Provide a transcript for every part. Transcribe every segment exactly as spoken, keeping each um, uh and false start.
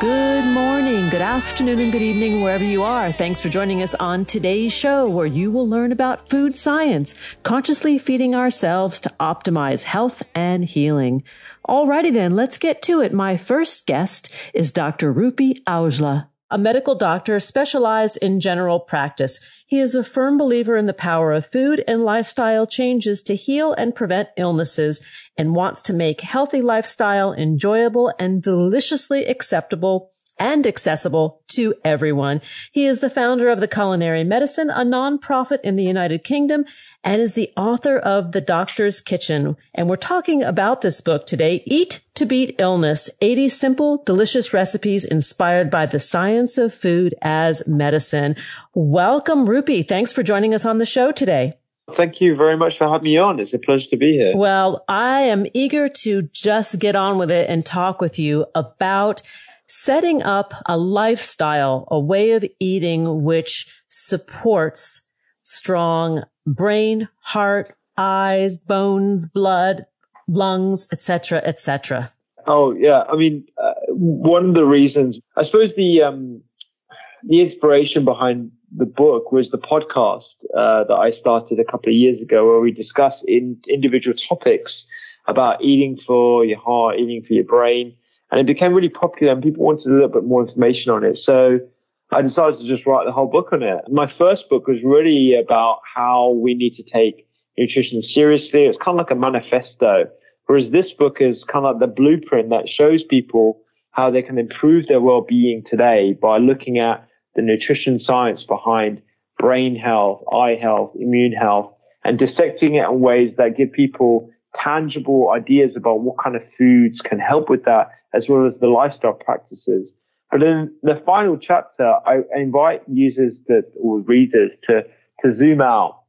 Good morning, good afternoon, and good evening, wherever you are. Thanks for joining us on today's show, where you will learn about food science, consciously feeding ourselves to optimize health and healing. Alrighty then, let's get to it. My first guest is Doctor Rupy Aujla, a medical doctor specialized in general practice. He is a firm believer in the power of food and lifestyle changes to heal and prevent illnesses, and wants to make healthy lifestyle enjoyable and deliciously acceptable and accessible to everyone. He is the founder of the Culinary Medicine, a nonprofit in the United Kingdom, and is the author of The Doctor's Kitchen. And we're talking about this book today, Eat to Beat Illness, eighty Simple, Delicious Recipes Inspired by the Science of Food as Medicine. Welcome, Rupy. Thanks for joining us on the show today. Thank you very much for having me on. It's a pleasure to be here. Well, I am eager to just get on with it and talk with you about setting up a lifestyle, a way of eating which supports strong brain, heart, eyes, bones, blood, lungs, et cetera, et cetera. Oh, yeah. I mean, uh, one of the reasons, I suppose the um, the inspiration behind the book was the podcast uh, that I started a couple of years ago, where we discuss in individual topics about eating for your heart, eating for your brain. And it became really popular and people wanted a little bit more information on it. So I decided to just write the whole book on it. My first book was really about how we need to take nutrition seriously. It's kind of like a manifesto, whereas this book is kind of like the blueprint that shows people how they can improve their well-being today by looking at the nutrition science behind brain health, eye health, immune health, and dissecting it in ways that give people tangible ideas about what kind of foods can help with that, as well as the lifestyle practices. But in the final chapter, I invite users to, or readers to, to zoom out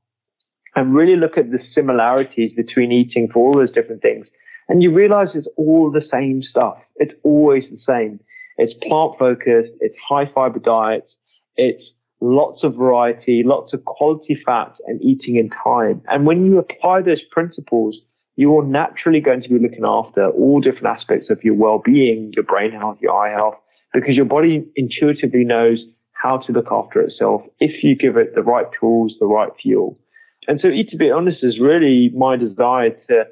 and really look at the similarities between eating for all those different things. And you realize it's all the same stuff. It's always the same. It's plant-focused. It's high-fiber diets. It's lots of variety, lots of quality fats, and eating in time. And when you apply those principles, you are naturally going to be looking after all different aspects of your well-being, your brain health, your eye health, because your body intuitively knows how to look after itself if you give it the right tools, the right fuel. And so Eat to Be Honest is really my desire to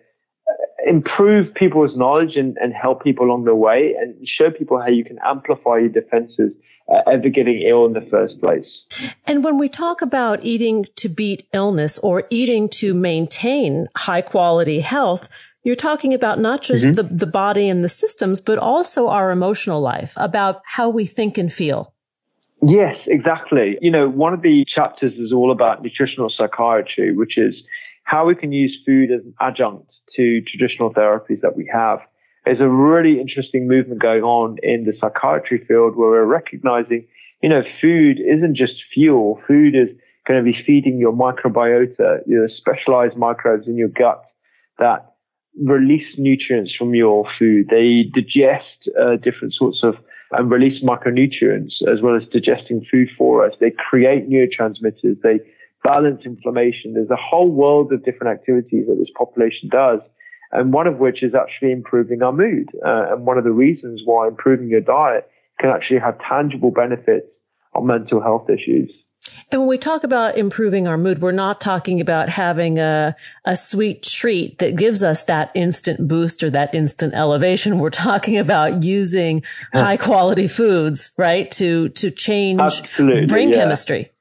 improve people's knowledge and, and help people along the way and show people how you can amplify your defenses uh, ever getting ill in the first place. And when we talk about eating to beat illness or eating to maintain high quality health, you're talking about not just mm-hmm. the, the body and the systems, but also our emotional life, about how we think and feel. Yes, exactly. You know, one of the chapters is all about nutritional psychiatry, which is how we can use food as an adjunct to traditional therapies that we have. There's a really interesting movement going on in the psychiatry field where we're recognizing, you know, food isn't just fuel. Food is going to be feeding your microbiota, your specialized microbes in your gut that release nutrients from your food. They digest uh, different sorts of and release micronutrients as well as digesting food for us. They create neurotransmitters. They balance inflammation. There's a whole world of different activities that this population does, and one of which is actually improving our mood. Uh, and one of the reasons why improving your diet can actually have tangible benefits on mental health issues. And when we talk about improving our mood, we're not talking about having a, a sweet treat that gives us that instant boost or that instant elevation. We're talking about using high quality foods, right, to, to change Absolutely, brain yeah. chemistry.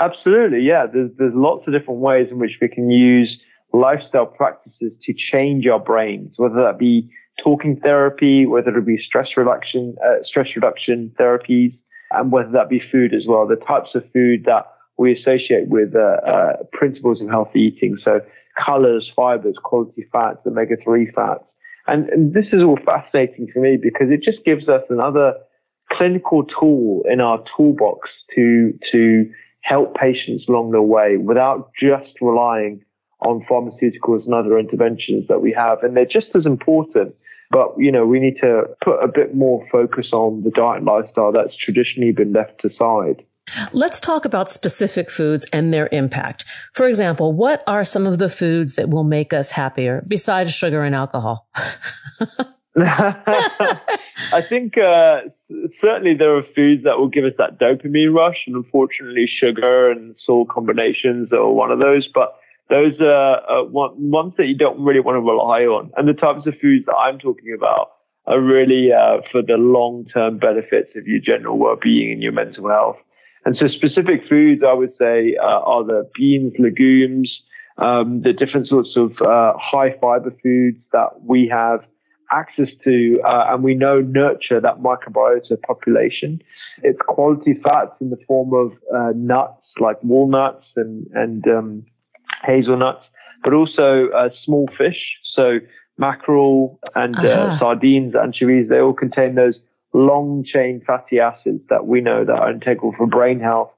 Absolutely, yeah. There's, there's lots of different ways in which we can use lifestyle practices to change our brains, whether that be talking therapy, whether it be stress reduction, uh, stress reduction therapies, and whether that be food as well, the types of food that we associate with uh, uh, principles of healthy eating. So colors, fibers, quality fats, omega three fats. And, and this is all fascinating to me because it just gives us another clinical tool in our toolbox to to help patients along their way without just relying on pharmaceuticals and other interventions that we have. And they're just as important. But, you know, we need to put a bit more focus on the diet and lifestyle that's traditionally been left aside. Let's talk about specific foods and their impact. For example, what are some of the foods that will make us happier besides sugar and alcohol? I think uh, certainly there are foods that will give us that dopamine rush, and unfortunately sugar and salt combinations are one of those. But those are uh, ones that you don't really want to rely on. And the types of foods that I'm talking about are really uh, for the long-term benefits of your general well-being and your mental health. And so specific foods, I would say, uh, are the beans, legumes, um, the different sorts of uh, high-fiber foods that we have access to uh, and we know nurture that microbiota population. It's quality fats in the form of uh, nuts like walnuts and, and um, hazelnuts, but also uh, small fish. So mackerel and uh-huh. uh, sardines, anchovies, they all contain those long-chain fatty acids that we know that are integral for brain health,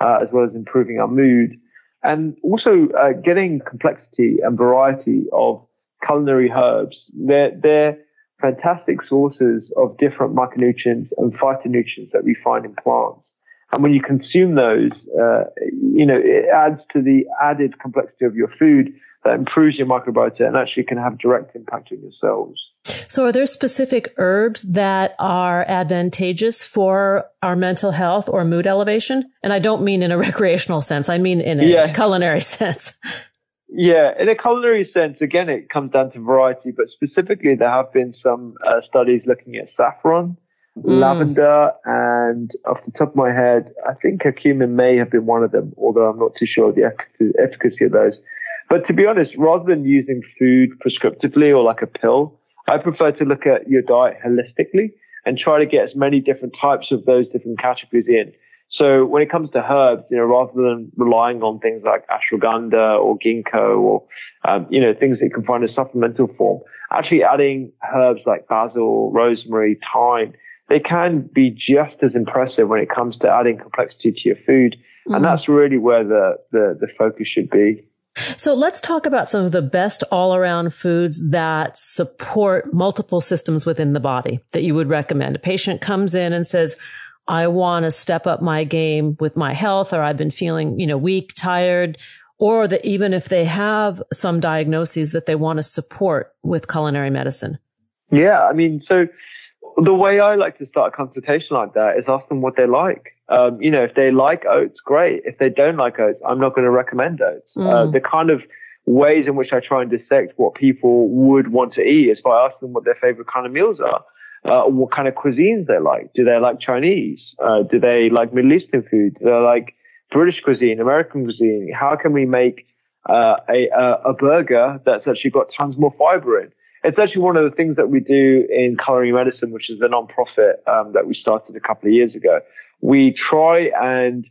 uh, as well as improving our mood. And also uh, getting complexity and variety of culinary herbs. They're, they're fantastic sources of different micronutrients and phytonutrients that we find in plants. And when you consume those, uh, you know, it adds to the added complexity of your food that improves your microbiota and actually can have direct impact on your cells. So are there specific herbs that are advantageous for our mental health or mood elevation? And I don't mean in a recreational sense. I mean in a yeah. culinary sense. Yeah. In a culinary sense, again, it comes down to variety, but specifically there have been some uh, studies looking at saffron, mm. lavender, and off the top of my head, I think curcumin may have been one of them, although I'm not too sure of the efficacy of those. But to be honest, rather than using food prescriptively or like a pill, I prefer to look at your diet holistically and try to get as many different types of those different categories in. So when it comes to herbs, you know, rather than relying on things like ashwagandha or ginkgo or, um, you know, things that you can find in supplemental form, actually adding herbs like basil, rosemary, thyme, they can be just as impressive when it comes to adding complexity to your food. Mm-hmm. And that's really where the, the, the focus should be. So let's talk about some of the best all-around foods that support multiple systems within the body that you would recommend. A patient comes in and says, I want to step up my game with my health, or I've been feeling, you know, weak, tired, or that even if they have some diagnoses that they want to support with culinary medicine. Yeah, I mean, so the way I like to start a consultation like that is ask them what they like. Um, you know, if they like oats, great. If they don't like oats, I'm not going to recommend oats. Mm. Uh, the kind of ways in which I try and dissect what people would want to eat is by asking them what their favorite kind of meals are, uh, what kind of cuisines they like. Do they like Chinese? Uh, do they like Middle Eastern food? Do they like British cuisine, American cuisine? How can we make uh, a, a burger that's actually got tons more fiber in? It's actually one of the things that we do in Culinary Medicine, which is a non-profit um, that we started a couple of years ago. We try and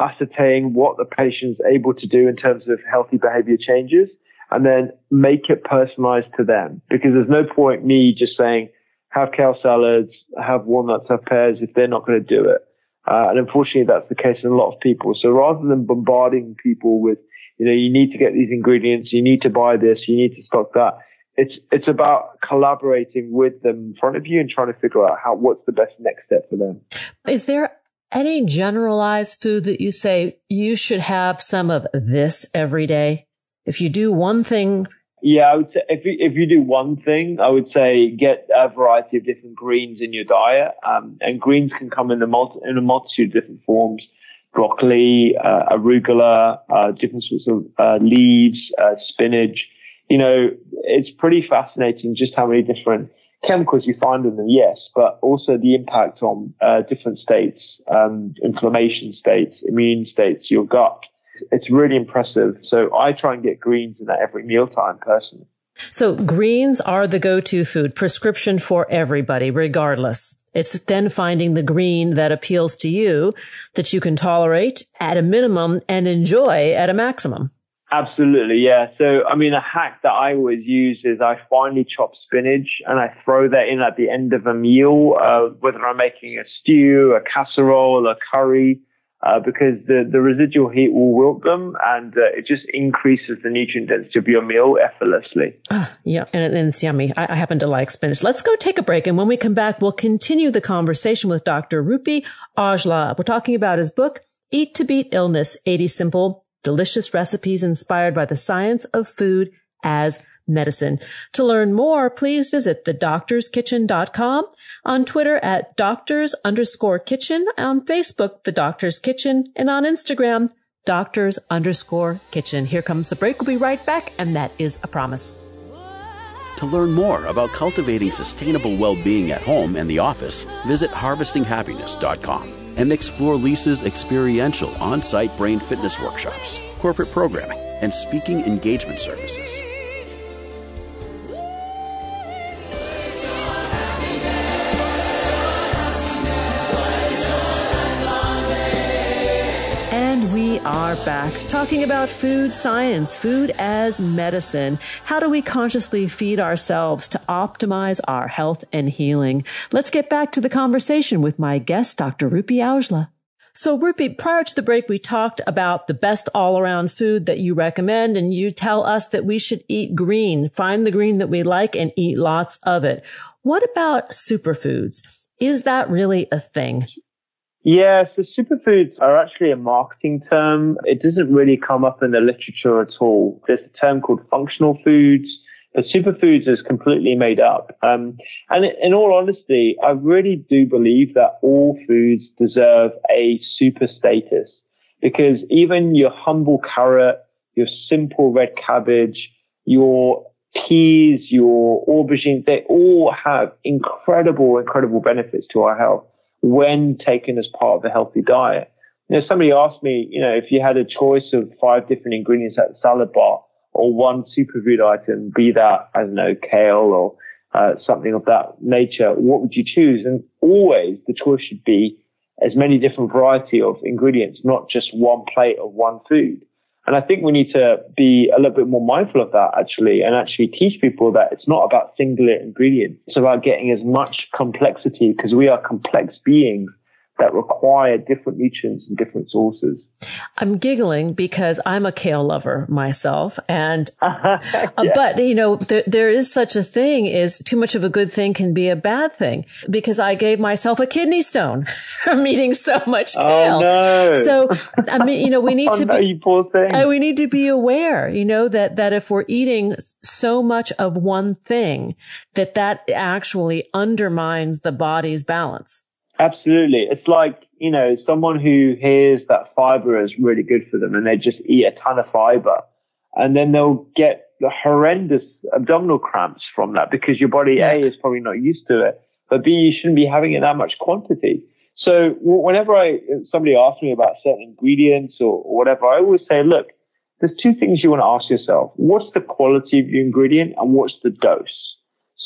ascertain what the patient's able to do in terms of healthy behavior changes and then make it personalized to them, because there's no point me just saying, have kale salads, have walnuts, have pears if they're not going to do it. Uh, and unfortunately, that's the case in a lot of people. So rather than bombarding people with, you know, you need to get these ingredients, you need to buy this, you need to stock that, It's it's about collaborating with them in front of you and trying to figure out how what's the best next step for them. Is there any generalized food that you say you should have some of this every day? If you do one thing, yeah, I would say if you, if you do one thing, I would say get a variety of different greens in your diet, um, and greens can come in the multi, in a multitude of different forms: broccoli, uh, arugula, uh, different sorts of uh, leaves, uh, spinach. You know, it's pretty fascinating just how many different chemicals you find in them, yes, but also the impact on uh, different states, um, inflammation states, immune states, your gut. It's really impressive. So I try and get greens in at every mealtime personally. So greens are the go-to food, prescription for everybody, regardless. It's then finding the green that appeals to you, that you can tolerate at a minimum and enjoy at a maximum. Absolutely, yeah. So, I mean, a hack that I always use is I finely chop spinach and I throw that in at the end of a meal, uh, whether I'm making a stew, a casserole, a curry, uh, because the, the residual heat will wilt them and uh, it just increases the nutrient density of your meal effortlessly. Uh, yeah, and, and it's yummy. I, I happen to like spinach. Let's go take a break. And when we come back, we'll continue the conversation with Doctor Rupy Aujla. We're talking about his book, Eat to Beat Illness, eighty Simple Delicious recipes inspired by the science of food as medicine. To learn more, please visit the doctors kitchen dot com, on Twitter at doctors underscore kitchen, on Facebook, The Doctor's Kitchen, and on Instagram, doctors underscore kitchen. Here comes the break. We'll be right back, and that is a promise. To learn more about cultivating sustainable well-being at home and the office, visit harvesting happiness dot com. and explore Lisa's experiential on-site brain fitness workshops, corporate programming, and speaking engagement services. And we are back talking about food science, food as medicine. How do we consciously feed ourselves to optimize our health and healing? Let's get back to the conversation with my guest, Doctor Rupy Aujla. So Rupy, prior to the break, we talked about the best all-around food that you recommend, and you tell us that we should eat green, find the green that we like and eat lots of it. What about superfoods? Is that really a thing? Yeah, so superfoods are actually a marketing term. It doesn't really come up in the literature at all. There's a term called functional foods, but superfoods is completely made up. Um, and in all honesty, I really do believe that all foods deserve a super status, because even your humble carrot, your simple red cabbage, your peas, your aubergines, they all have incredible, incredible benefits to our health when taken as part of a healthy diet. You know, somebody asked me, you know, if you had a choice of five different ingredients at the salad bar or one superfood item, be that, I don't know, kale or uh, something of that nature, what would you choose? And always the choice should be as many different variety of ingredients, not just one plate of one food. And I think we need to be a little bit more mindful of that, actually, and actually teach people that it's not about singular ingredients. It's about getting as much complexity, because we are complex beings that require different nutrients and different sources. I'm giggling because I'm a kale lover myself. And, yeah. uh, but you know, there, there is such a thing is too much of a good thing can be a bad thing, because I gave myself a kidney stone from eating so much kale. Oh, no. So, I mean, you know, we need oh, to no, be, you poor thing. Uh, we need to be aware, you know, that, that if we're eating so much of one thing, that that actually undermines the body's balance. Absolutely. It's like, you know, someone who hears that fiber is really good for them and they just eat a ton of fiber, and then they'll get the horrendous abdominal cramps from that, because your body, yeah, A, is probably not used to it, but B, you shouldn't be having it that much quantity. So whenever I somebody asks me about certain ingredients or, or whatever, I always say, look, there's two things you want to ask yourself. What's the quality of your ingredient and what's the dose?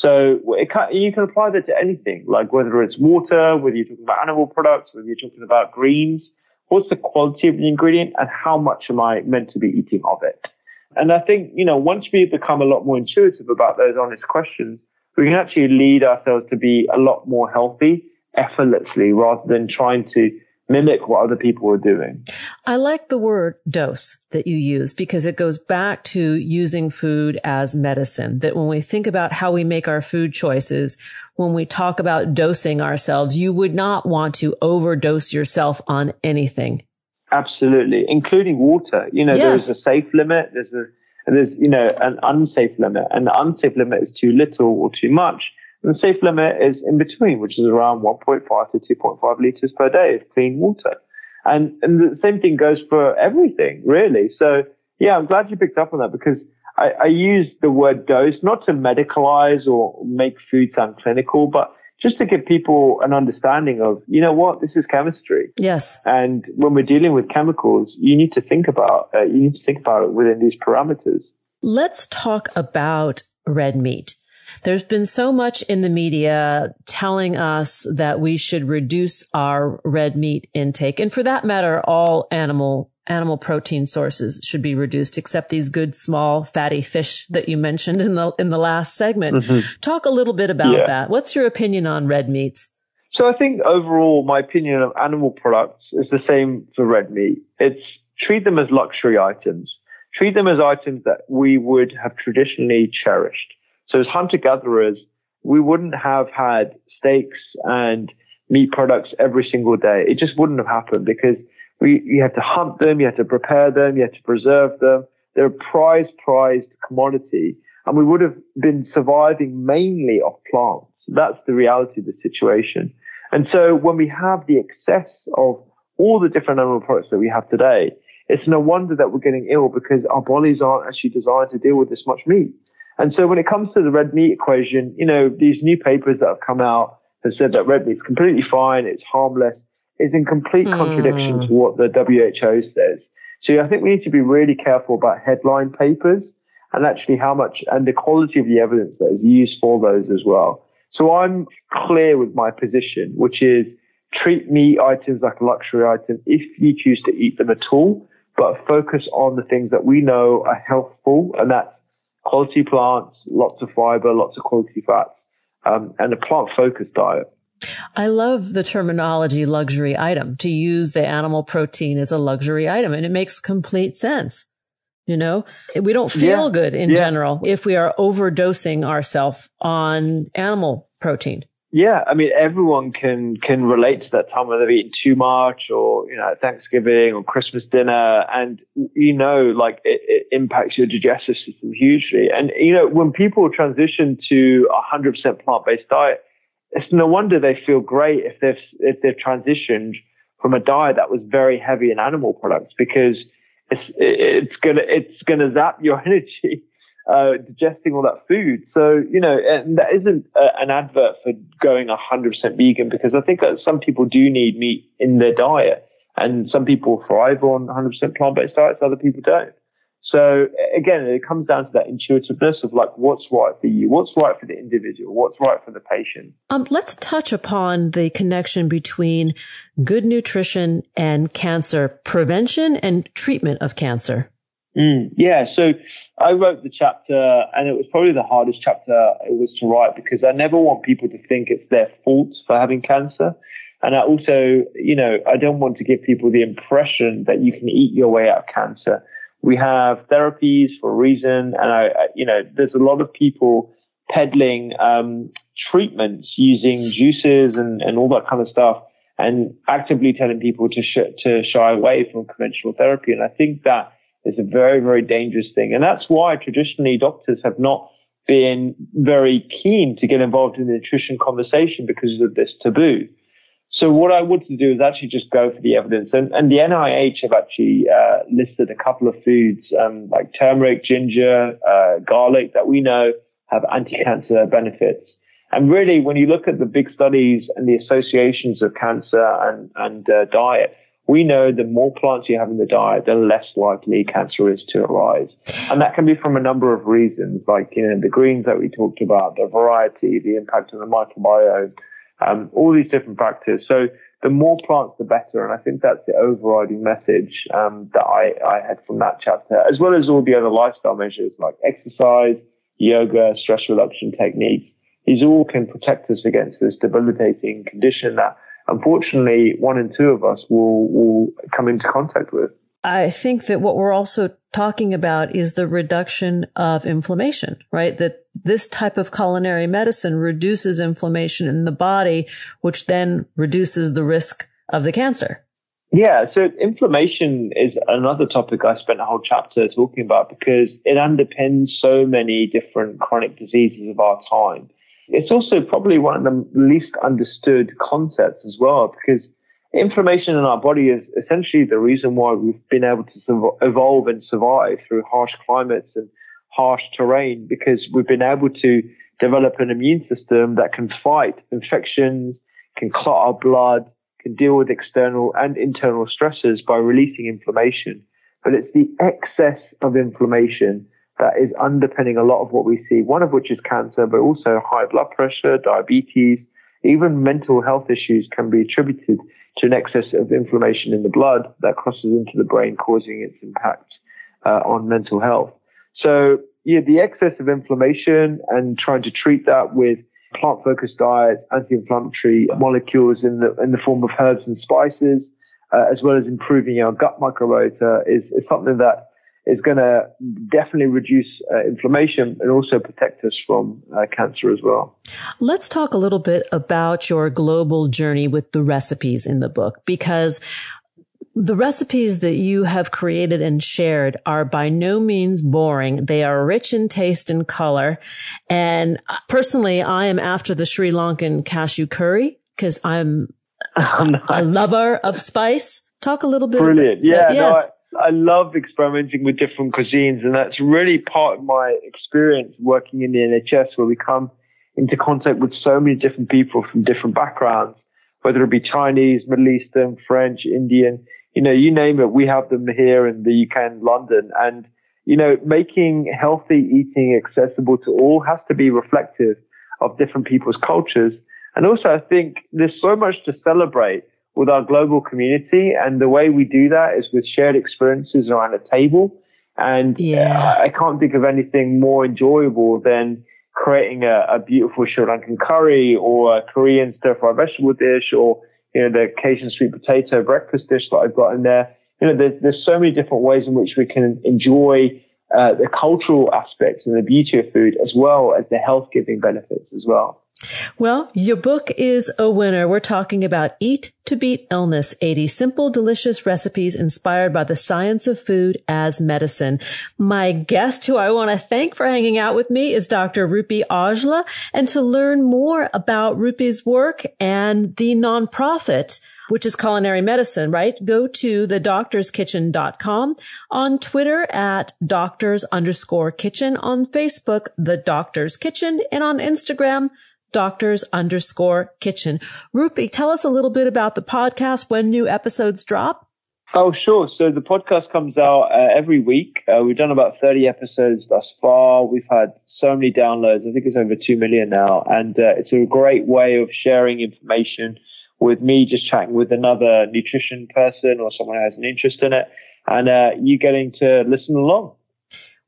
So it can, you can apply that to anything, like whether it's water, whether you're talking about animal products, whether you're talking about greens. What's the quality of the ingredient and how much am I meant to be eating of it? And I think, you know, once we become a lot more intuitive about those honest questions, we can actually lead ourselves to be a lot more healthy effortlessly, rather than trying to mimic what other people are doing. I like the word dose that you use, because it goes back to using food as medicine, that when we think about how we make our food choices, when we talk about dosing ourselves, you would not want to overdose yourself on anything. Absolutely, including water. You know, yes, there's a safe limit, there's a, there's, you know, an unsafe limit, and the unsafe limit is too little or too much. And the safe limit is in between, which is around one point five to two point five litres per day of clean water. And, and the same thing goes for everything, really. So, yeah, I'm glad you picked up on that, because I, I use the word dose not to medicalize or make food sound clinical, but just to give people an understanding of, you know what, this is chemistry. Yes. And when we're dealing with chemicals, you need to think about uh, you need to think about it within these parameters. Let's talk about red meat. There's been so much in the media telling us that we should reduce our red meat intake. And for that matter, all animal animal protein sources should be reduced, except these good, small, fatty fish that you mentioned in the in the last segment. Mm-hmm. Talk a little bit about yeah. that. What's your opinion on red meats? So I think overall, my opinion of animal products is the same for red meat. It's treat them as luxury items. Treat them as items that we would have traditionally cherished. So as hunter-gatherers, we wouldn't have had steaks and meat products every single day. It just wouldn't have happened because we you had to hunt them, you had to prepare them, you had to preserve them. They're a prized, prized commodity. And we would have been surviving mainly off plants. That's the reality of the situation. And so when we have the excess of all the different animal products that we have today, it's no wonder that we're getting ill because our bodies aren't actually designed to deal with this much meat. And so when it comes to the red meat equation, you know, these new papers that have come out have said that red meat's completely fine, it's harmless, is in complete contradiction mm. to what the W H O says. So I think we need to be really careful about headline papers and actually how much and the quality of the evidence that is used for those as well. So I'm clear with my position, which is treat meat items like a luxury item if you choose to eat them at all, but focus on the things that we know are healthful, and that's quality plants, lots of fiber, lots of quality fats, um, and a plant-focused diet. I love the terminology luxury item, to use the animal protein as a luxury item, and it makes complete sense. You know, we don't feel yeah. good in yeah. general if we are overdosing ourselves on animal protein. Yeah, I mean, everyone can can relate to that time when they've eaten too much, or you know, Thanksgiving or Christmas dinner, and you know, like it, it impacts your digestive system hugely. And you know, when people transition to a one hundred percent plant-based diet, it's no wonder they feel great if they've if they've transitioned from a diet that was very heavy in animal products, because it's it's gonna it's gonna zap your energy. Uh, digesting all that food. So, you know, and that isn't uh, an advert for going one hundred percent vegan, because I think that some people do need meat in their diet, and some people thrive on one hundred percent plant-based diets, other people don't. So again, it comes down to that intuitiveness of like, what's right for you? What's right for the individual? What's right for the patient? Um, let's touch upon the connection between good nutrition and cancer prevention and treatment of cancer. Mm, yeah. So I wrote the chapter, and it was probably the hardest chapter it was to write, because I never want people to think it's their fault for having cancer. And I also, you know, I don't want to give people the impression that you can eat your way out of cancer. We have therapies for a reason. And I, I you know, there's a lot of people peddling, um, treatments using juices and, and all that kind of stuff, and actively telling people to sh- to shy away from conventional therapy. And I think that it's a very, very dangerous thing. And that's why traditionally doctors have not been very keen to get involved in the nutrition conversation because of this taboo. So what I wanted to do is actually just go for the evidence. And, and the N I H have actually uh, listed a couple of foods um, like turmeric, ginger, uh, garlic that we know have anti-cancer benefits. And really, when you look at the big studies and the associations of cancer and, and uh, diet, we know the more plants you have in the diet, the less likely cancer is to arise. And that can be from a number of reasons, like, you know, the greens that we talked about, the variety, the impact on the microbiome, um, all these different factors. So the more plants, the better. And I think that's the overriding message um, that I, I had from that chapter, as well as all the other lifestyle measures like exercise, yoga, stress reduction techniques. These all can protect us against this debilitating condition that, unfortunately, one in two of us will, will come into contact with. I think that what we're also talking about is the reduction of inflammation, right? That this type of culinary medicine reduces inflammation in the body, which then reduces the risk of the cancer. Yeah, so inflammation is another topic I spent a whole chapter talking about, because it underpins so many different chronic diseases of our time. It's also probably one of the least understood concepts as well, because inflammation in our body is essentially the reason why we've been able to evolve and survive through harsh climates and harsh terrain because we've been able to develop an immune system that can fight infections, can clot our blood, can deal with external and internal stresses by releasing inflammation. But it's the excess of inflammation that is underpinning a lot of what we see, one of which is cancer, but also high blood pressure, diabetes, even mental health issues can be attributed to an excess of inflammation in the blood that crosses into the brain, causing its impact uh, on mental health. So yeah, the excess of inflammation and trying to treat that with plant-focused diets, anti-inflammatory molecules in the in the form of herbs and spices, uh, as well as improving our gut microbiota is, is something that is going to definitely reduce uh, inflammation and also protect us from uh, cancer as well. Let's talk a little bit about your global journey with the recipes in the book, because the recipes that you have created and shared are by no means boring. They are rich in taste and color. And personally, I am after the Sri Lankan cashew curry because I'm oh, nice. a lover of spice. Talk a little bit. Brilliant. About, yeah. Uh, yes. No, I- I love experimenting with different cuisines, and that's really part of my experience working in the N H S, where we come into contact with so many different people from different backgrounds, whether it be Chinese, Middle Eastern, French, Indian, you know, you name it. We have them here in the U K and London. And, you know, making healthy eating accessible to all has to be reflective of different people's cultures. And also, I think there's so much to celebrate with our global community, and the way we do that is with shared experiences around a table. And yeah. I can't think of anything more enjoyable than creating a, a beautiful Sri Lankan curry or a Korean stir-fry vegetable dish, or, you know, the Cajun sweet potato breakfast dish that I've got in there. You know, there's, there's so many different ways in which we can enjoy uh, the cultural aspects and the beauty of food, as well as the health-giving benefits as well. Well, your book is a winner. We're talking about Eat to Beat Illness, eighty Simple, Delicious Recipes Inspired by the Science of Food as Medicine. My guest, who I want to thank for hanging out with me, is Doctor Rupy Aujla. And to learn more about Rupy's work and the nonprofit, which is Culinary Medicine, right? Go to the doctors kitchen dot com, on Twitter at doctors underscore kitchen, on Facebook, The Doctor's Kitchen, and on Instagram, doctors underscore kitchen. Rupy, tell us a little bit about the podcast, when new episodes drop. Oh, sure. So the podcast comes out uh, every week. Uh, we've done about thirty episodes thus far. We've had so many downloads. I think it's over two million now. And uh, it's a great way of sharing information with me, just chatting with another nutrition person or someone who has an interest in it, and uh, you getting to listen along.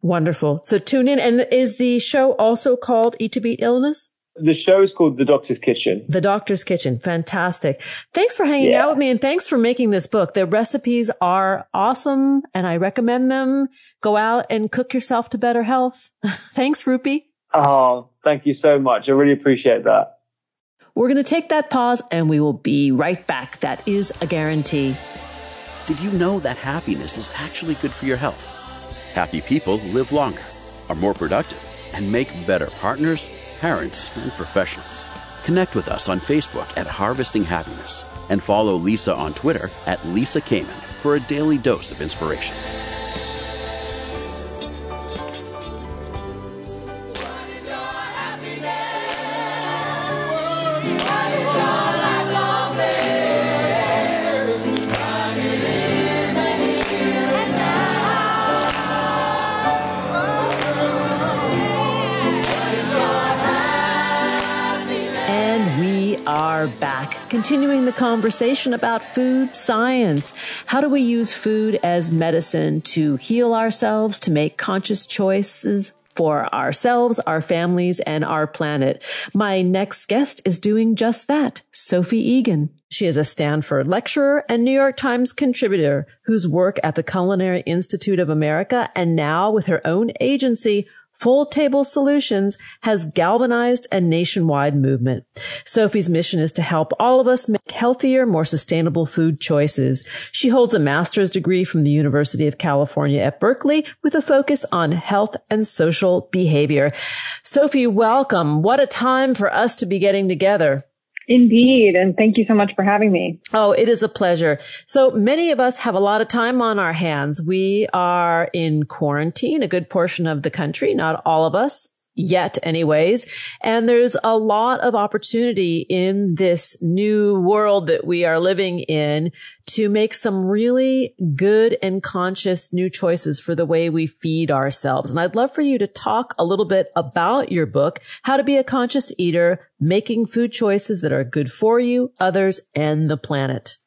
Wonderful. So tune in. And is the show also called Eat to Beat Illness? The show is called The Doctor's Kitchen. The Doctor's Kitchen. Fantastic. Thanks for hanging yeah. out with me, and thanks for making this book. The recipes are awesome, and I recommend them. Go out and cook yourself to better health. Thanks, Rupy. Oh, thank you so much. I really appreciate that. We're going to take that pause, and we will be right back. That is a guarantee. Did you know that happiness is actually good for your health? Happy people live longer, are more productive, and make better partners, parents, and professionals. Connect with us on Facebook at Harvesting Happiness, and follow Lisa on Twitter at Lisa Kamen for a daily dose of inspiration. Back, continuing the conversation about food science. How do we use food as medicine to heal ourselves, to make conscious choices for ourselves, our families, and our planet? My next guest is doing just that, Sophie Egan. She is a Stanford lecturer and New York Times contributor whose work at the Culinary Institute of America, and now with her own agency, Full Table Solutions, has galvanized a nationwide movement. Sophie's mission is to help all of us make healthier, more sustainable food choices. She holds a master's degree from the University of California at Berkeley with a focus on health and social behavior. Sophie, welcome. What a time for us to be getting together. Indeed. And thank you so much for having me. Oh, it is a pleasure. So many of us have a lot of time on our hands. We are in quarantine, a good portion of the country, not all of us yet anyways. And there's a lot of opportunity in this new world that we are living in to make some really good and conscious new choices for the way we feed ourselves. And I'd love for you to talk a little bit about your book, How to Be a Conscious Eater, Making Food Choices That Are Good for You, Others, and the Planet.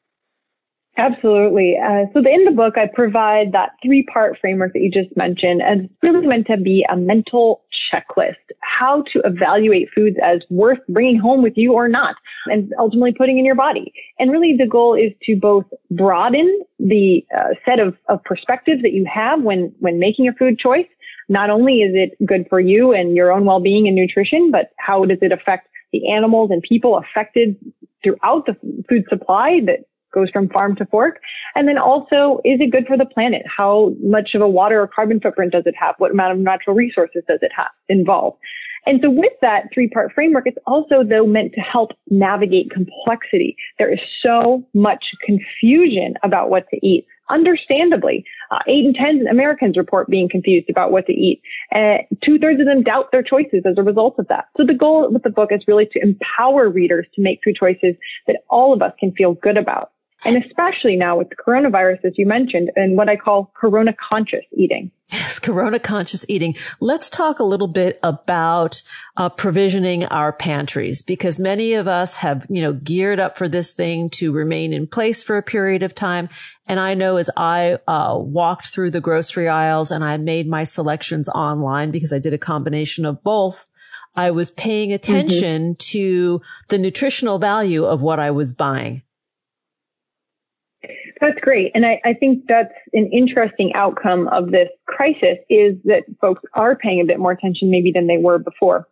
Absolutely. Uh, so in the book, I provide that three-part framework that you just mentioned, and it's really meant to be a mental checklist, how to evaluate foods as worth bringing home with you or not, and ultimately putting in your body. And really the goal is to both broaden the uh, set of, of perspectives that you have when, when making a food choice. Not only is it good for you and your own well-being and nutrition, but how does it affect the animals and people affected throughout the food supply that goes from farm to fork. And then also, is it good for the planet? How much of a water or carbon footprint does it have? What amount of natural resources does it have involved? And so with that three-part framework, it's also, though, meant to help navigate complexity. There is so much confusion about what to eat. Understandably, uh, eight in ten Americans report being confused about what to eat. Uh, two-thirds of them doubt their choices as a result of that. So the goal with the book is really to empower readers to make food choices that all of us can feel good about. And especially now with the coronavirus, as you mentioned, and what I call corona conscious eating. Yes, corona conscious eating. Let's talk a little bit about uh, provisioning our pantries, because many of us have, you know, geared up for this thing to remain in place for a period of time. And I know as I uh, walked through the grocery aisles and I made my selections online, because I did a combination of both, I was paying attention mm-hmm. to the nutritional value of what I was buying. That's great. And I, I think that's an interesting outcome of this crisis, is that folks are paying a bit more attention maybe than they were before.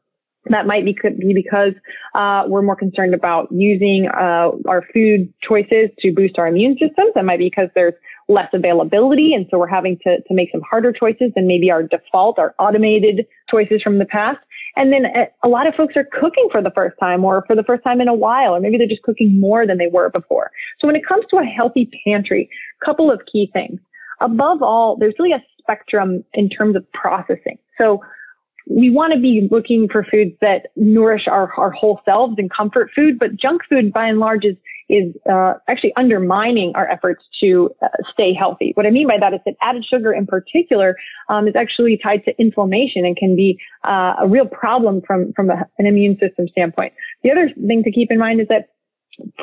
That might be, could be because uh, we're more concerned about using uh, our food choices to boost our immune systems. That might be because there's less availability. And so we're having to, to make some harder choices than maybe our default, our automated choices from the past. And then a lot of folks are cooking for the first time, or for the first time in a while, or maybe they're just cooking more than they were before. So when it comes to a healthy pantry, a couple of key things. Above all, there's really a spectrum in terms of processing. So we want to be looking for foods that nourish our, our whole selves and comfort food, but junk food by and large is is uh, actually undermining our efforts to uh, stay healthy. What I mean by that is that added sugar in particular um, is actually tied to inflammation and can be uh, a real problem from, from a, an immune system standpoint. The other thing to keep in mind is that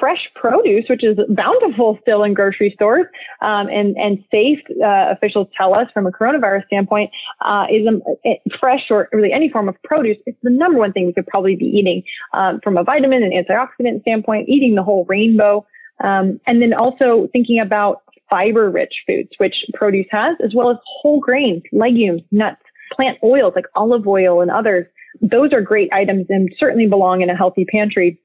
fresh produce, which is bountiful still in grocery stores, um, and, and safe, uh, officials tell us from a coronavirus standpoint, uh, is a, fresh or really any form of produce. It's the number one thing we could probably be eating, um, from a vitamin and antioxidant standpoint, eating the whole rainbow. Um, and then also thinking about fiber rich foods, which produce has, as well as whole grains, legumes, nuts, plant oils like olive oil and others. Those are great items and certainly belong in a healthy pantry.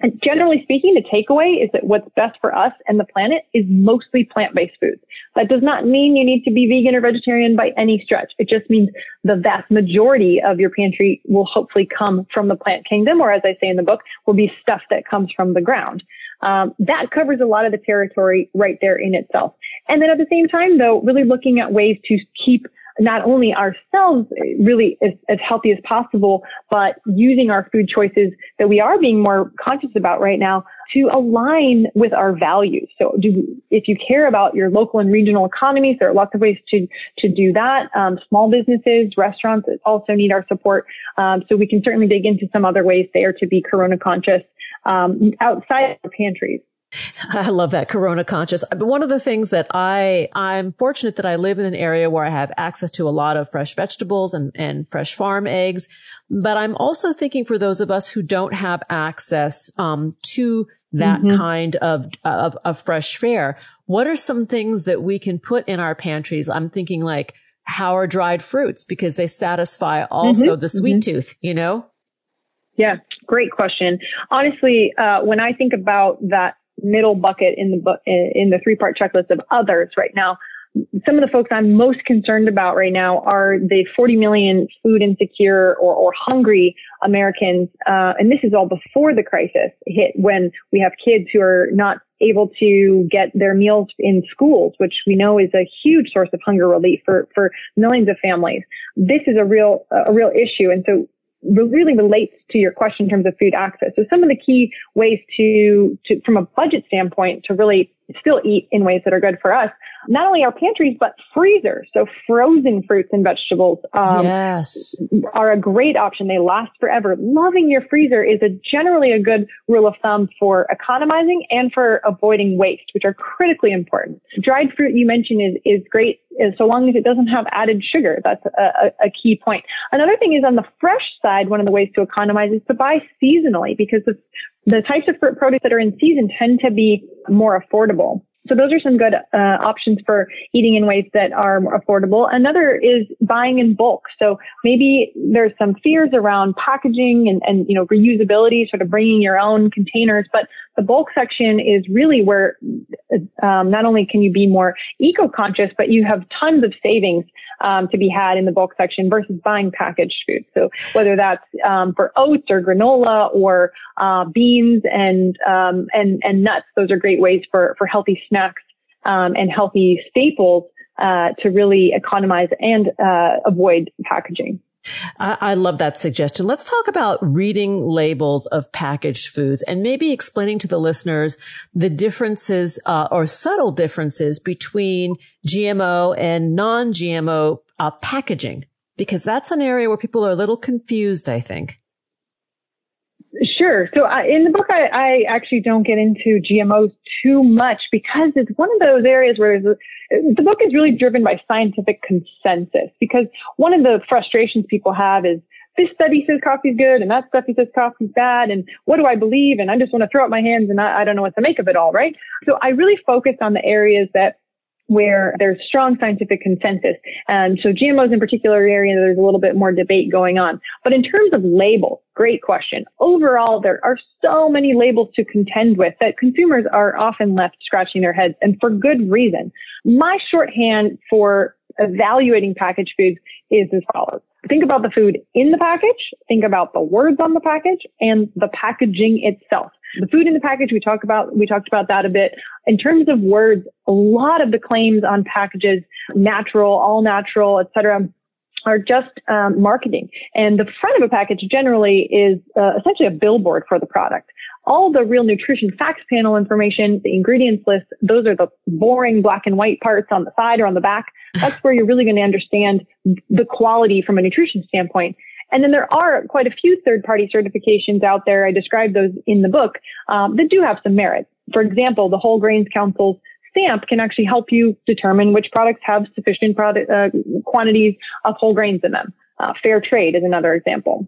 And generally speaking, the takeaway is that what's best for us and the planet is mostly plant-based foods. That does not mean you need to be vegan or vegetarian by any stretch. It just means the vast majority of your pantry will hopefully come from the plant kingdom, or as I say in the book, will be stuff that comes from the ground. Um, that covers a lot of the territory right there in itself. And then at the same time, though, really looking at ways to keep not only ourselves really as, as healthy as possible, but using our food choices that we are being more conscious about right now to align with our values. So do, if you care about your local and regional economies, there are lots of ways to, to do that. Um, small businesses, restaurants also need our support. Um, so we can certainly dig into some other ways there to be corona conscious um, outside our pantries. I love that, corona conscious. One of the things that I, I'm fortunate that I live in an area where I have access to a lot of fresh vegetables and, and fresh farm eggs. But I'm also thinking for those of us who don't have access, um, to that mm-hmm. kind of, of, of fresh fare, what are some things that we can put in our pantries? I'm thinking like, how are dried fruits? Because they satisfy also mm-hmm. the sweet mm-hmm. tooth, you know? Yeah, great question. Honestly, uh, when I think about that middle bucket in the bu- in the three-part checklist of others right now, some of the folks I'm most concerned about right now are the forty million food insecure or, or hungry Americans. Uh, and this is all before the crisis hit, when we have kids who are not able to get their meals in schools, which we know is a huge source of hunger relief for, for millions of families. This is a real, a real issue. And so really relates to your question in terms of food access. So some of the key ways to, to, from a budget standpoint, to really still eat in ways that are good for us, not only our pantries, but freezers. So frozen fruits and vegetables um, yes. are a great option. They last forever. Loving your freezer is a generally a good rule of thumb for economizing and for avoiding waste, which are critically important. Dried fruit, you mentioned, is, is great so long as it doesn't have added sugar. That's a, a, a key point. Another thing is, on the fresh side, one of the ways to economize is to buy seasonally, because the The types of fruit produce that are in season tend to be more affordable. So those are some good uh, options for eating in ways that are more affordable. Another is buying in bulk. So maybe there's some fears around packaging and, and, you know, reusability, sort of bringing your own containers. But the bulk section is really where um, not only can you be more eco-conscious, but you have tons of savings um, to be had in the bulk section versus buying packaged food. So whether that's um, for oats or granola or uh, beans and um, and and nuts, those are great ways for for healthy snacks um, and healthy staples uh, to really economize and uh, avoid packaging. I love that suggestion. Let's talk about reading labels of packaged foods and maybe explaining to the listeners the differences uh, or subtle differences between G M O and non-G M O uh, packaging, because that's an area where people are a little confused, I think. Sure. So uh, in the book, I, I actually don't get into G M Os too much, because it's one of those areas where there's a, the book is really driven by scientific consensus, because one of the frustrations people have is this study says coffee's good and that study says coffee's bad. And what do I believe? And I just want to throw up my hands and I, I don't know what to make of it all. Right. So I really focus on the areas that where there's strong scientific consensus. And so G M Os in particular area, there's a little bit more debate going on. But in terms of labels, great question. Overall, there are so many labels to contend with that consumers are often left scratching their heads, and for good reason. My shorthand for evaluating packaged foods is as follows. Think about the food in the package, think about the words on the package, and the packaging itself. The food in the package, we talk about, we talked about that a bit. In terms of words, a lot of the claims on packages, natural, all natural, et cetera, are just um, marketing. And the front of a package generally is uh, essentially a billboard for the product. All the real nutrition facts panel information, the ingredients list, those are the boring black and white parts on the side or on the back. That's where you're really going to understand the quality from a nutrition standpoint. And then there are quite a few third-party certifications out there. I described those in the book um, that do have some merit. For example, the Whole Grains Council's stamp can actually help you determine which products have sufficient product, uh, quantities of whole grains in them. Uh, fair trade is another example.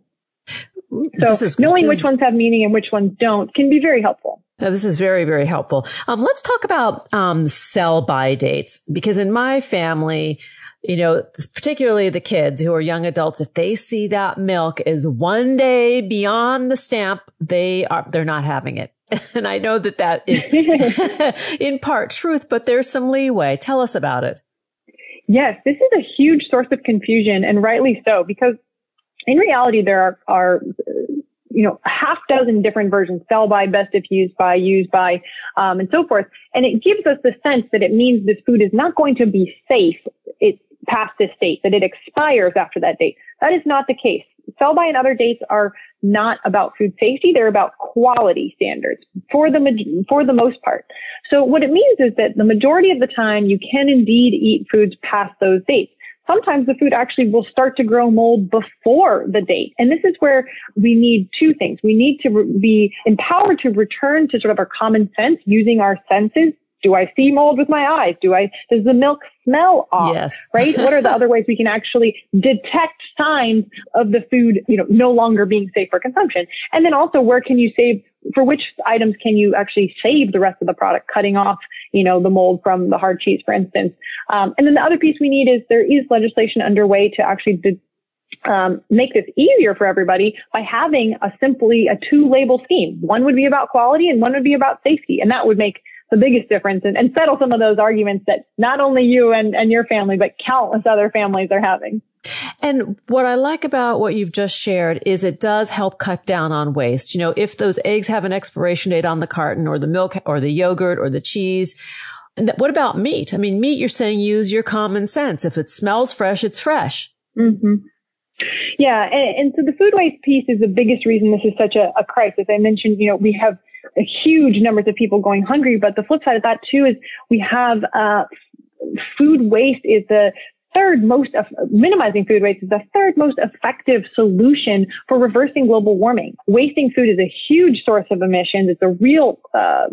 So is, knowing which ones have meaning and which ones don't can be very helpful. Now, this is very, very helpful. Um, let's talk about um, sell-by dates, because in my family, you know, particularly the kids who are young adults, if they see that milk is one day beyond the stamp, they are, they're not having it. And I know that that is in part truth, but there's some leeway. Tell us about it. Yes, this is a huge source of confusion, and rightly so, because in reality, there are, are you know, a half dozen different versions, sell by, best if used by, used by, um, and so forth. And it gives us the sense that it means this food is not going to be safe. It's past this date, that it expires after that date. That is not the case. Sell by and other dates are not about food safety. They're about quality standards for the, for the most part. So what it means is that the majority of the time you can indeed eat foods past those dates. Sometimes the food actually will start to grow mold before the date. And this is where we need two things. We need to re- be empowered to return to sort of our common sense using our senses. Do I see mold with my eyes? Do I, does the milk smell off? Yes. Right? What are the other ways we can actually detect signs of the food, you know, no longer being safe for consumption? And then also, where can you save, for which items can you actually save the rest of the product, cutting off, you know, the mold from the hard cheese, for instance. Um, and then the other piece we need is there is legislation underway to actually de- Um, make this easier for everybody by having a simply a two label scheme. One would be about quality and one would be about safety. And that would make the biggest difference and, and settle some of those arguments that not only you and, and your family, but countless other families are having. And what I like about what you've just shared is it does help cut down on waste. You know, if those eggs have an expiration date on the carton or the milk or the yogurt or the cheese, and what about meat? I mean, meat, you're saying use your common sense. If it smells fresh, it's fresh. Mm-hmm. Yeah. And, and so the food waste piece is the biggest reason this is such a, a crisis. I mentioned, you know, we have huge numbers of people going hungry, but the flip side of that too is we have uh, food waste is the third most, uh, minimizing food waste is the third most effective solution for reversing global warming. Wasting food is a huge source of emissions. It's a real uh,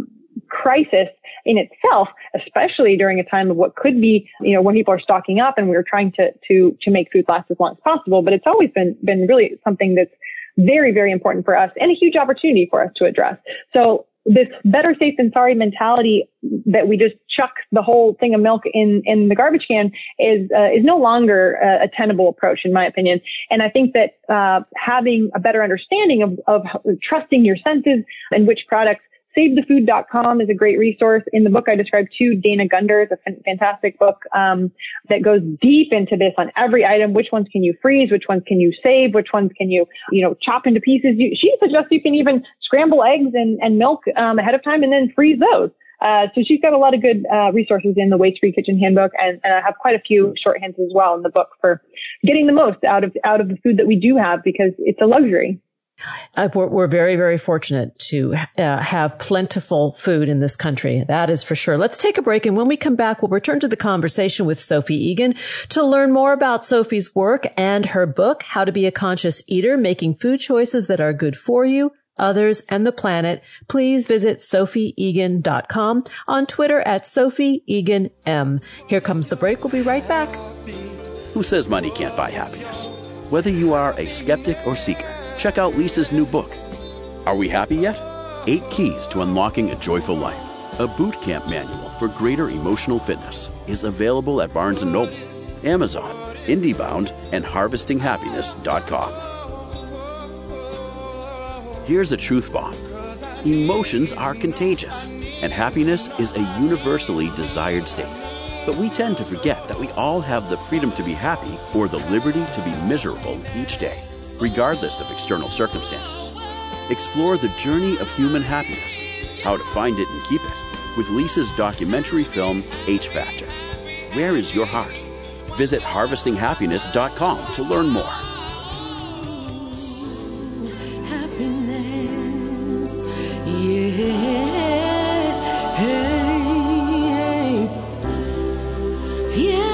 crisis in itself, especially during a time of what could be, you know, when people are stocking up and we're trying to, to, to make food last as long as possible. But it's always been, been really something that's very, very important for us and a huge opportunity for us to address. So this better safe than sorry mentality that we just chuck the whole thing of milk in, in the garbage can is, uh, is no longer a, a tenable approach, in my opinion. And I think that, uh, having a better understanding of, of trusting your senses and which products. Save the food dot com is a great resource. In the book I described too, Dana Gunders, a fantastic book um, that goes deep into this on every item. Which ones can you freeze? Which ones can you save? Which ones can you, you know, chop into pieces? You, she suggests you can even scramble eggs and, and milk um, ahead of time and then freeze those. Uh, so she's got a lot of good uh, resources in the Waste Free Kitchen Handbook, and, and I have quite a few shorthands as well in the book for getting the most out of out of the food that we do have because it's a luxury. Uh, we're, we're very, very fortunate to uh, have plentiful food in this country. That is for sure. Let's take a break. And when we come back, we'll return to the conversation with Sophie Egan to learn more about Sophie's work and her book, How to Be a Conscious Eater, Making Food Choices That Are Good for You, Others, and the Planet. Please visit sophie egan dot com, on Twitter at Sophie Egan M. Here comes the break. We'll be right back. Who says money can't buy happiness? Whether you are a skeptic or seeker, check out Lisa's new book, Are We Happy Yet? Eight Keys to Unlocking a Joyful Life. A boot camp manual for greater emotional fitness is available at Barnes and Noble, Amazon, IndieBound, and harvesting happiness dot com. Here's a truth bomb. Emotions are contagious, and happiness is a universally desired state. But we tend to forget that we all have the freedom to be happy or the liberty to be miserable each day, regardless of external circumstances. Explore the journey of human happiness, how to find it and keep it, with Lisa's documentary film, H Factor. Where is your heart? Visit harvesting happiness dot com to learn more. Happiness, yeah, hey, hey, yeah.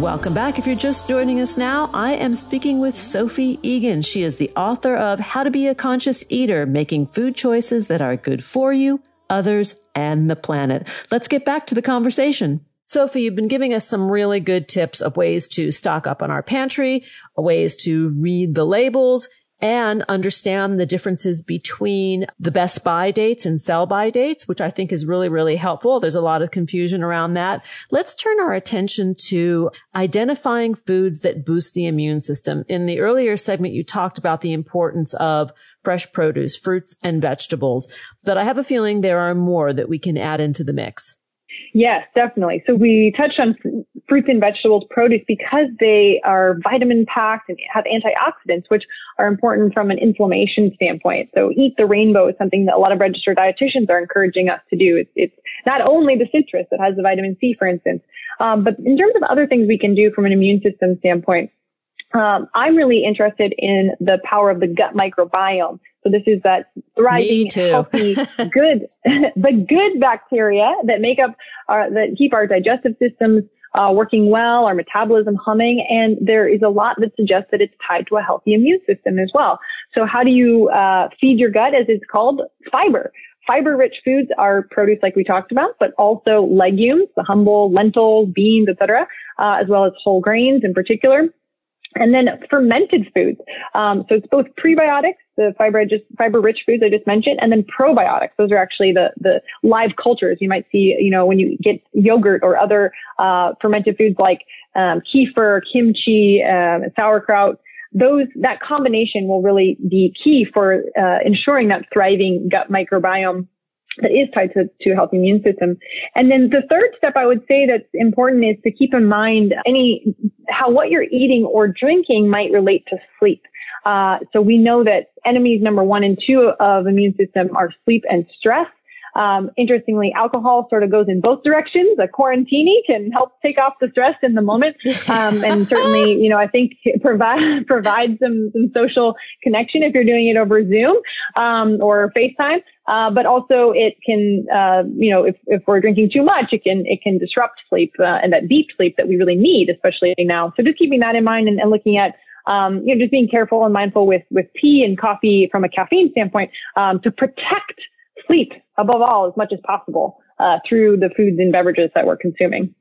Welcome back. If you're just joining us now, I am speaking with Sophie Egan. She is the author of How to Be a Conscious Eater, Making Food Choices That Are Good for You, Others, and the Planet. Let's get back to the conversation. Sophie, you've been giving us some really good tips of ways to stock up on our pantry, ways to read the labels, and understand the differences between the best buy dates and sell by dates, which I think is really, really helpful. There's a lot of confusion around that. Let's turn our attention to identifying foods that boost the immune system. In the earlier segment, you talked about the importance of fresh produce, fruits, and vegetables. But I have a feeling there are more that we can add into the mix. Yes, definitely. So we touched on fruits and vegetables, produce, because they are vitamin packed and have antioxidants, which are important from an inflammation standpoint. So eat the rainbow is something that a lot of registered dietitians are encouraging us to do. It's, it's not only the citrus that has the vitamin C, for instance, um, but in terms of other things we can do from an immune system standpoint, um, I'm really interested in the power of the gut microbiome. So this is that thriving, healthy, good, the good bacteria that make up our, that keep our digestive systems uh, working well, our metabolism humming. And there is a lot that suggests that it's tied to a healthy immune system as well. So how do you uh, feed your gut, as it's called? Fiber. Fiber-rich foods are produce, like we talked about, but also legumes, the humble lentils, beans, et cetera, uh, as well as whole grains in particular. And then fermented foods. Um, so it's both prebiotics, the fiber, just fiber-rich foods I just mentioned, and then probiotics. Those are actually the the live cultures you might see, you know, when you get yogurt or other uh fermented foods like um kefir, kimchi, um, sauerkraut. Those, that combination will really be key for uh ensuring that thriving gut microbiome that is tied to, to a healthy immune system. And then the third step I would say that's important is to keep in mind any, how what you're eating or drinking might relate to sleep. Uh, so we know that enemies number one and two of immune system are sleep and stress. Um, interestingly, alcohol sort of goes in both directions. A quarantini can help take off the stress in the moment. Um, and certainly, you know, I think provide, provide some, some social connection if you're doing it over Zoom, um, or FaceTime. Uh, but also it can, uh, you know, if, if we're drinking too much, it can, it can disrupt sleep, uh, and that deep sleep that we really need, especially now. So just keeping that in mind and, and looking at, um, you know, just being careful and mindful with, with tea and coffee from a caffeine standpoint, um, to protect sleep above all as much as possible uh, through the foods and beverages that we're consuming.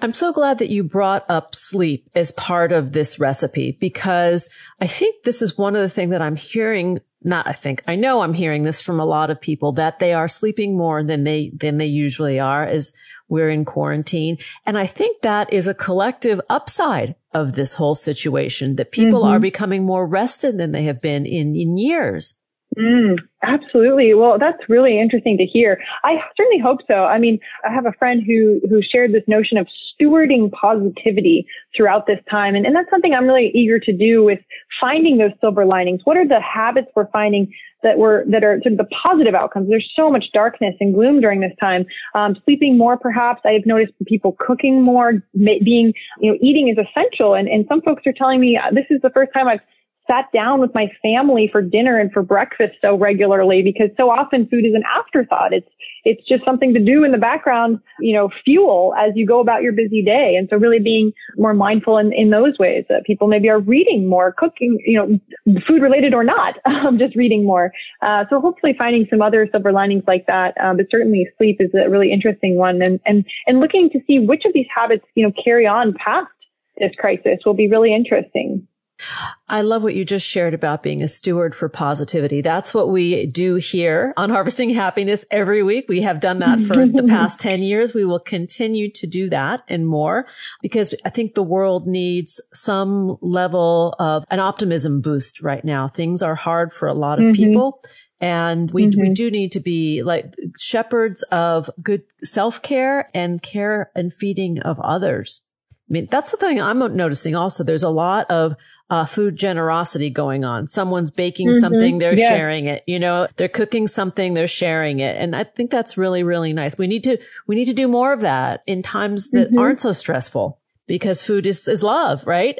I'm so glad that you brought up sleep as part of this recipe, because I think this is one of the things that I'm hearing. Not, I think I know I'm hearing this from a lot of people, that they are sleeping more than they, than they usually are as we're in quarantine. And I think that is a collective upside of this whole situation, that people mm-hmm. are becoming more rested than they have been in, in years. Mm, absolutely. Well, that's really interesting to hear. I certainly hope so. I mean, I have a friend who, who shared this notion of stewarding positivity throughout this time. And, and that's something I'm really eager to do with finding those silver linings. What are the habits we're finding that were, that are sort of the positive outcomes? There's so much darkness and gloom during this time. Um, sleeping more, perhaps. I've noticed people cooking more, being, you know, eating is essential. And, and some folks are telling me this is the first time I've sat down with my family for dinner and for breakfast so regularly, because so often food is an afterthought. It's, it's just something to do in the background, you know, fuel as you go about your busy day. And so really being more mindful in, in those ways, that people maybe are reading more, cooking, you know, food related or not, um, just reading more. Uh, so hopefully finding some other silver linings like that. Um, but certainly sleep is a really interesting one, and, and, and looking to see which of these habits, you know, carry on past this crisis will be really interesting. I love what you just shared about being a steward for positivity. That's what we do here on Harvesting Happiness every week. We have done that for the past ten years. We will continue to do that and more, because I think the world needs some level of an optimism boost right now. Things are hard for a lot of mm-hmm. people. And we, mm-hmm. we do need to be like shepherds of good self-care and care and feeding of others. I mean, that's the thing I'm noticing also. There's a lot of uh, food generosity going on. Someone's baking mm-hmm. something, they're yes. sharing it. You know, they're cooking something, they're sharing it. And I think that's really, really nice. We need to, we need to do more of that in times that mm-hmm. aren't so stressful, because food is, is love, right?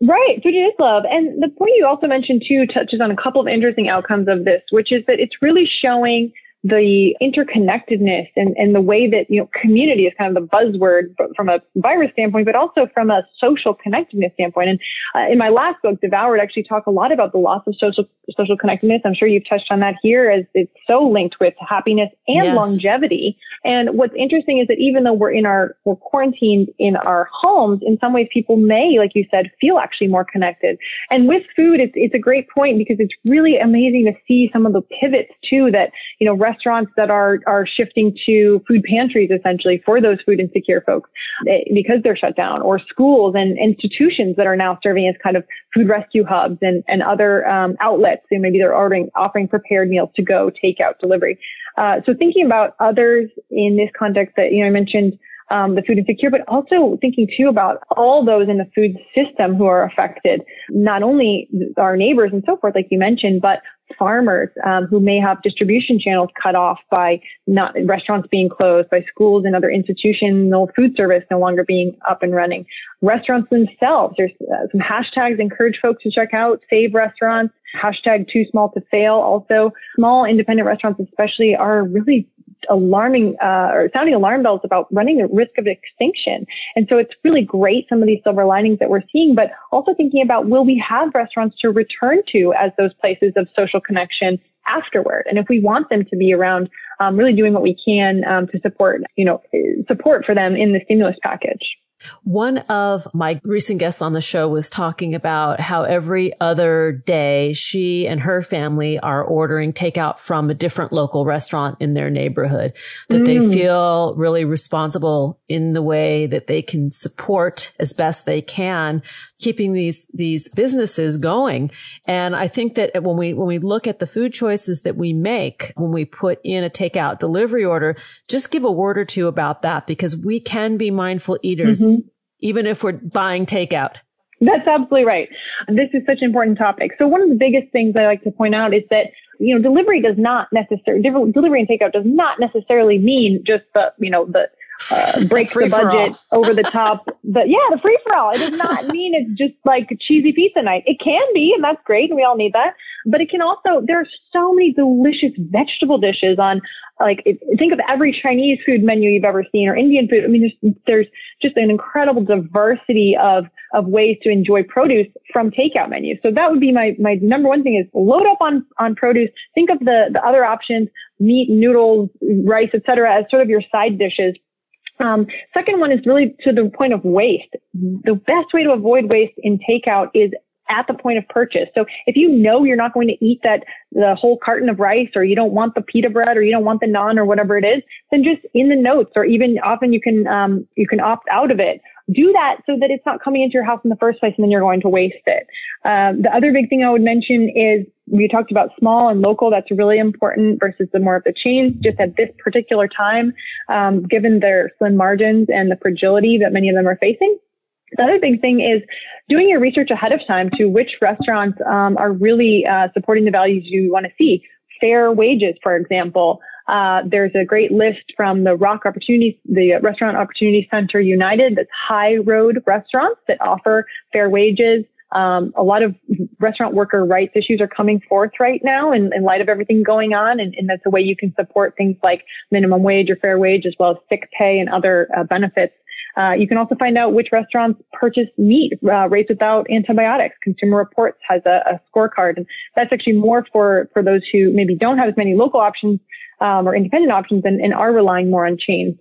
Right. Food is love. And the point you also mentioned too touches on a couple of interesting outcomes of this, which is that it's really showing the interconnectedness and, and the way that, you know, community is kind of the buzzword from a virus standpoint, but also from a social connectedness standpoint. And uh, in my last book, Devoured, I actually talk a lot about the loss of social, social connectedness. I'm sure you've touched on that here, as it's so linked with happiness and yes. longevity. And what's interesting is that even though we're in our, we're quarantined in our homes, in some ways people may, like you said, feel actually more connected. And with food, it's, it's a great point, because it's really amazing to see some of the pivots too, that, you know, restaurants that are are shifting to food pantries essentially for those food insecure folks because they're shut down, or schools and institutions that are now serving as kind of food rescue hubs and, and other um, outlets. So maybe they're ordering, offering prepared meals to go, takeout, delivery. Uh, so thinking about others in this context that, you know, I mentioned um, the food insecure, but also thinking too about all those in the food system who are affected, not only our neighbors and so forth, like you mentioned, but farmers um, who may have distribution channels cut off by not restaurants being closed, by schools and other institutional food service no longer being up and running. Restaurants themselves, there's uh, some hashtags encourage folks to check out, save restaurants, hashtag too small to fail. Also, small independent restaurants especially are really alarming uh, or sounding alarm bells about running the risk of extinction. And so it's really great, some of these silver linings that we're seeing, but also thinking about, will we have restaurants to return to as those places of social connection afterward? And if we want them to be around, um, really doing what we can um, to support, you know, support for them in the stimulus package. One of my recent guests on the show was talking about how every other day she and her family are ordering takeout from a different local restaurant in their neighborhood, that mm. they feel really responsible in the way that they can support as best they can, keeping these, these businesses going. And I think that when we, when we look at the food choices that we make, when we put in a takeout delivery order, just give a word or two about that, because we can be mindful eaters. Mm-hmm. Even if we're buying takeout. That's absolutely right. This is such an important topic. So one of the biggest things I like to point out is that, you know, delivery does not necessarily, delivery and takeout does not necessarily mean just the, you know, the uh, break the, the budget over the top. But yeah, the free for all. It does not mean it's just like cheesy pizza night. It can be, and that's great. And we all need that. But it can also, there are so many delicious vegetable dishes on, like, think of every Chinese food menu you've ever seen or Indian food. I mean, there's, there's just an incredible diversity of, of ways to enjoy produce from takeout menus. So that would be my, my number one thing is load up on, on produce. Think of the, the other options, meat, noodles, rice, et cetera, as sort of your side dishes. Um, second one is really to the point of waste. The best way to avoid waste in takeout is at the point of purchase. So if you know you're not going to eat that, the whole carton of rice, or you don't want the pita bread, or you don't want the naan, or whatever it is, then just in the notes, or even often you can, um, you can opt out of it. Do that so that it's not coming into your house in the first place and then you're going to waste it. Um, the other big thing I would mention is we talked about small and local. That's really important versus the more of the chains. Just at this particular time, um, given their slim margins and the fragility that many of them are facing. The other big thing is doing your research ahead of time to which restaurants um, are really uh, supporting the values you want to see. Fair wages, for example. Uh, there's a great list from the Rock Opportunity, the Restaurant Opportunity Center United, that's high road restaurants that offer fair wages. Um, a lot of restaurant worker rights issues are coming forth right now in, in light of everything going on. And, and that's a way you can support things like minimum wage or fair wage, as well as sick pay and other uh, benefits. Uh, you can also find out which restaurants purchase meat, uh, raised without antibiotics. Consumer Reports has a, a scorecard. And that's actually more for, for those who maybe don't have as many local options, um, or independent options and, and are relying more on chains.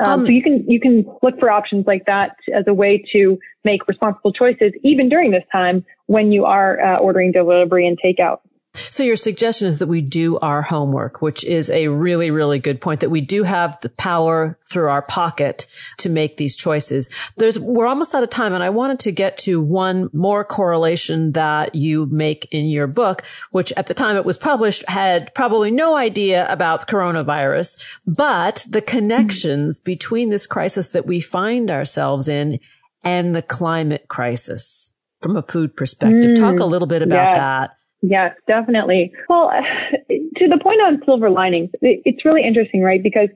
Um, um, so you can, you can look for options like that as a way to make responsible choices, even during this time when you are uh, ordering delivery and takeout. So your suggestion is that we do our homework, which is a really, really good point, that we do have the power through our pocket to make these choices. There's, we're almost out of time, and I wanted to get to one more correlation that you make in your book, which at the time it was published had probably no idea about coronavirus, but the connections mm-hmm. between this crisis that we find ourselves in and the climate crisis from a food perspective. Mm, Talk a little bit about yeah. that. Yes, definitely. Well, to the point on silver linings, it's really interesting, right? Because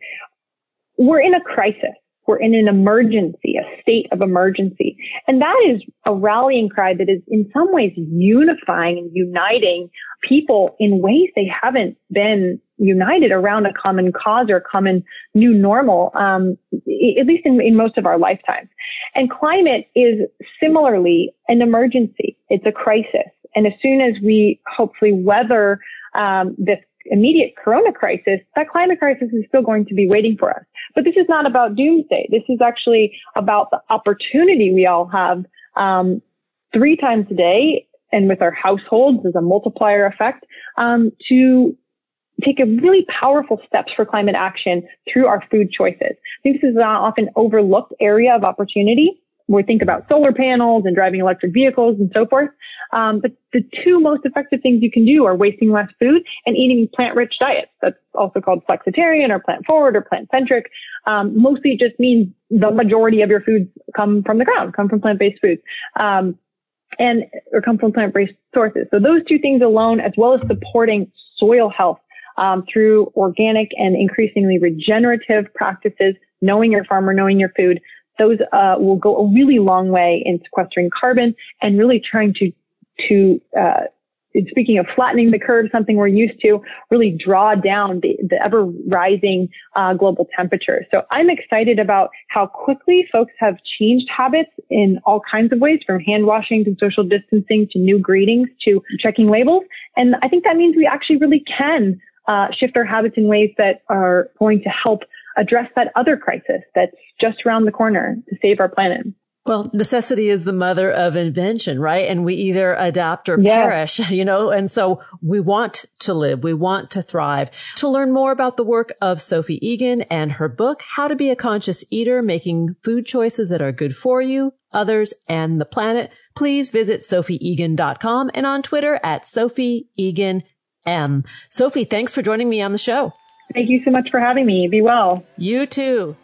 we're in a crisis. We're in an emergency, a state of emergency. And that is a rallying cry that is in some ways unifying and uniting people in ways they haven't been united around a common cause or a common new normal, um, at least in, in most of our lifetimes. And climate is similarly an emergency. It's a crisis. And as soon as we hopefully weather um, this immediate corona crisis, that climate crisis is still going to be waiting for us. But this is not about doomsday. This is actually about the opportunity we all have um, three times a day and with our households as a multiplier effect um, to take a really powerful steps for climate action through our food choices. I think this is an often overlooked area of opportunity. We think about solar panels and driving electric vehicles and so forth. Um, but the two most effective things you can do are wasting less food and eating plant-rich diets. That's also called flexitarian or plant-forward or plant-centric. Um, mostly it just means the majority of your foods come from the ground, come from plant-based foods, um, and or come from plant-based sources. So those two things alone, as well as supporting soil health um, through organic and increasingly regenerative practices, knowing your farmer, knowing your food, those uh, will go a really long way in sequestering carbon and really trying to, to uh, speaking of flattening the curve, something we're used to, really draw down the, the ever-rising uh, global temperature. So I'm excited about how quickly folks have changed habits in all kinds of ways, from hand washing to social distancing to new greetings to checking labels. And I think that means we actually really can uh, shift our habits in ways that are going to help address that other crisis that's just around the corner to save our planet. Well, necessity is the mother of invention, right? And we either adapt or yeah. perish, you know, and so we want to live. We want to thrive. To learn more about the work of Sophie Egan and her book, How to Be a Conscious Eater, Making Food Choices That Are Good for You, Others, and the Planet, please visit sophie egan dot com and on Twitter at Sophie Egan M. Sophie, thanks for joining me on the show. Thank you so much for having me. Be well. You too.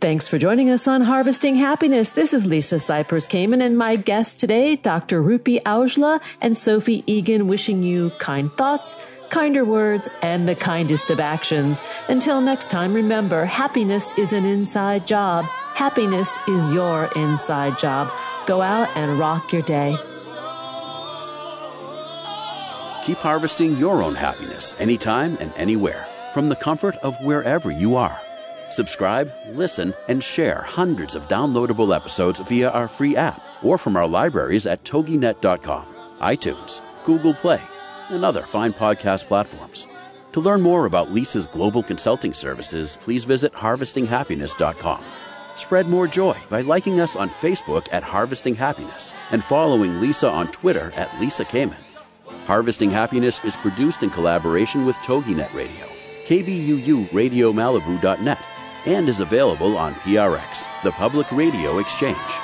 Thanks for joining us on Harvesting Happiness. This is Lisa Cypress-Kamen and my guests today, Doctor Rupy Aujla and Sophie Egan, wishing you kind thoughts, kinder words, and the kindest of actions. Until next time, remember, happiness is an inside job. Happiness is your inside job. Go out and rock your day. Keep harvesting your own happiness anytime and anywhere from the comfort of wherever you are. Subscribe, listen, and share hundreds of downloadable episodes via our free app or from our libraries at toginet dot com, iTunes, Google Play, and other fine podcast platforms. To learn more about Lisa's global consulting services, please visit harvesting happiness dot com. Spread more joy by liking us on Facebook at Harvesting Happiness and following Lisa on Twitter at Lisa Kamen. Harvesting Happiness is produced in collaboration with Toginet Radio, K B U U Radio Malibu dot net, and is available on P R X, the Public Radio Exchange.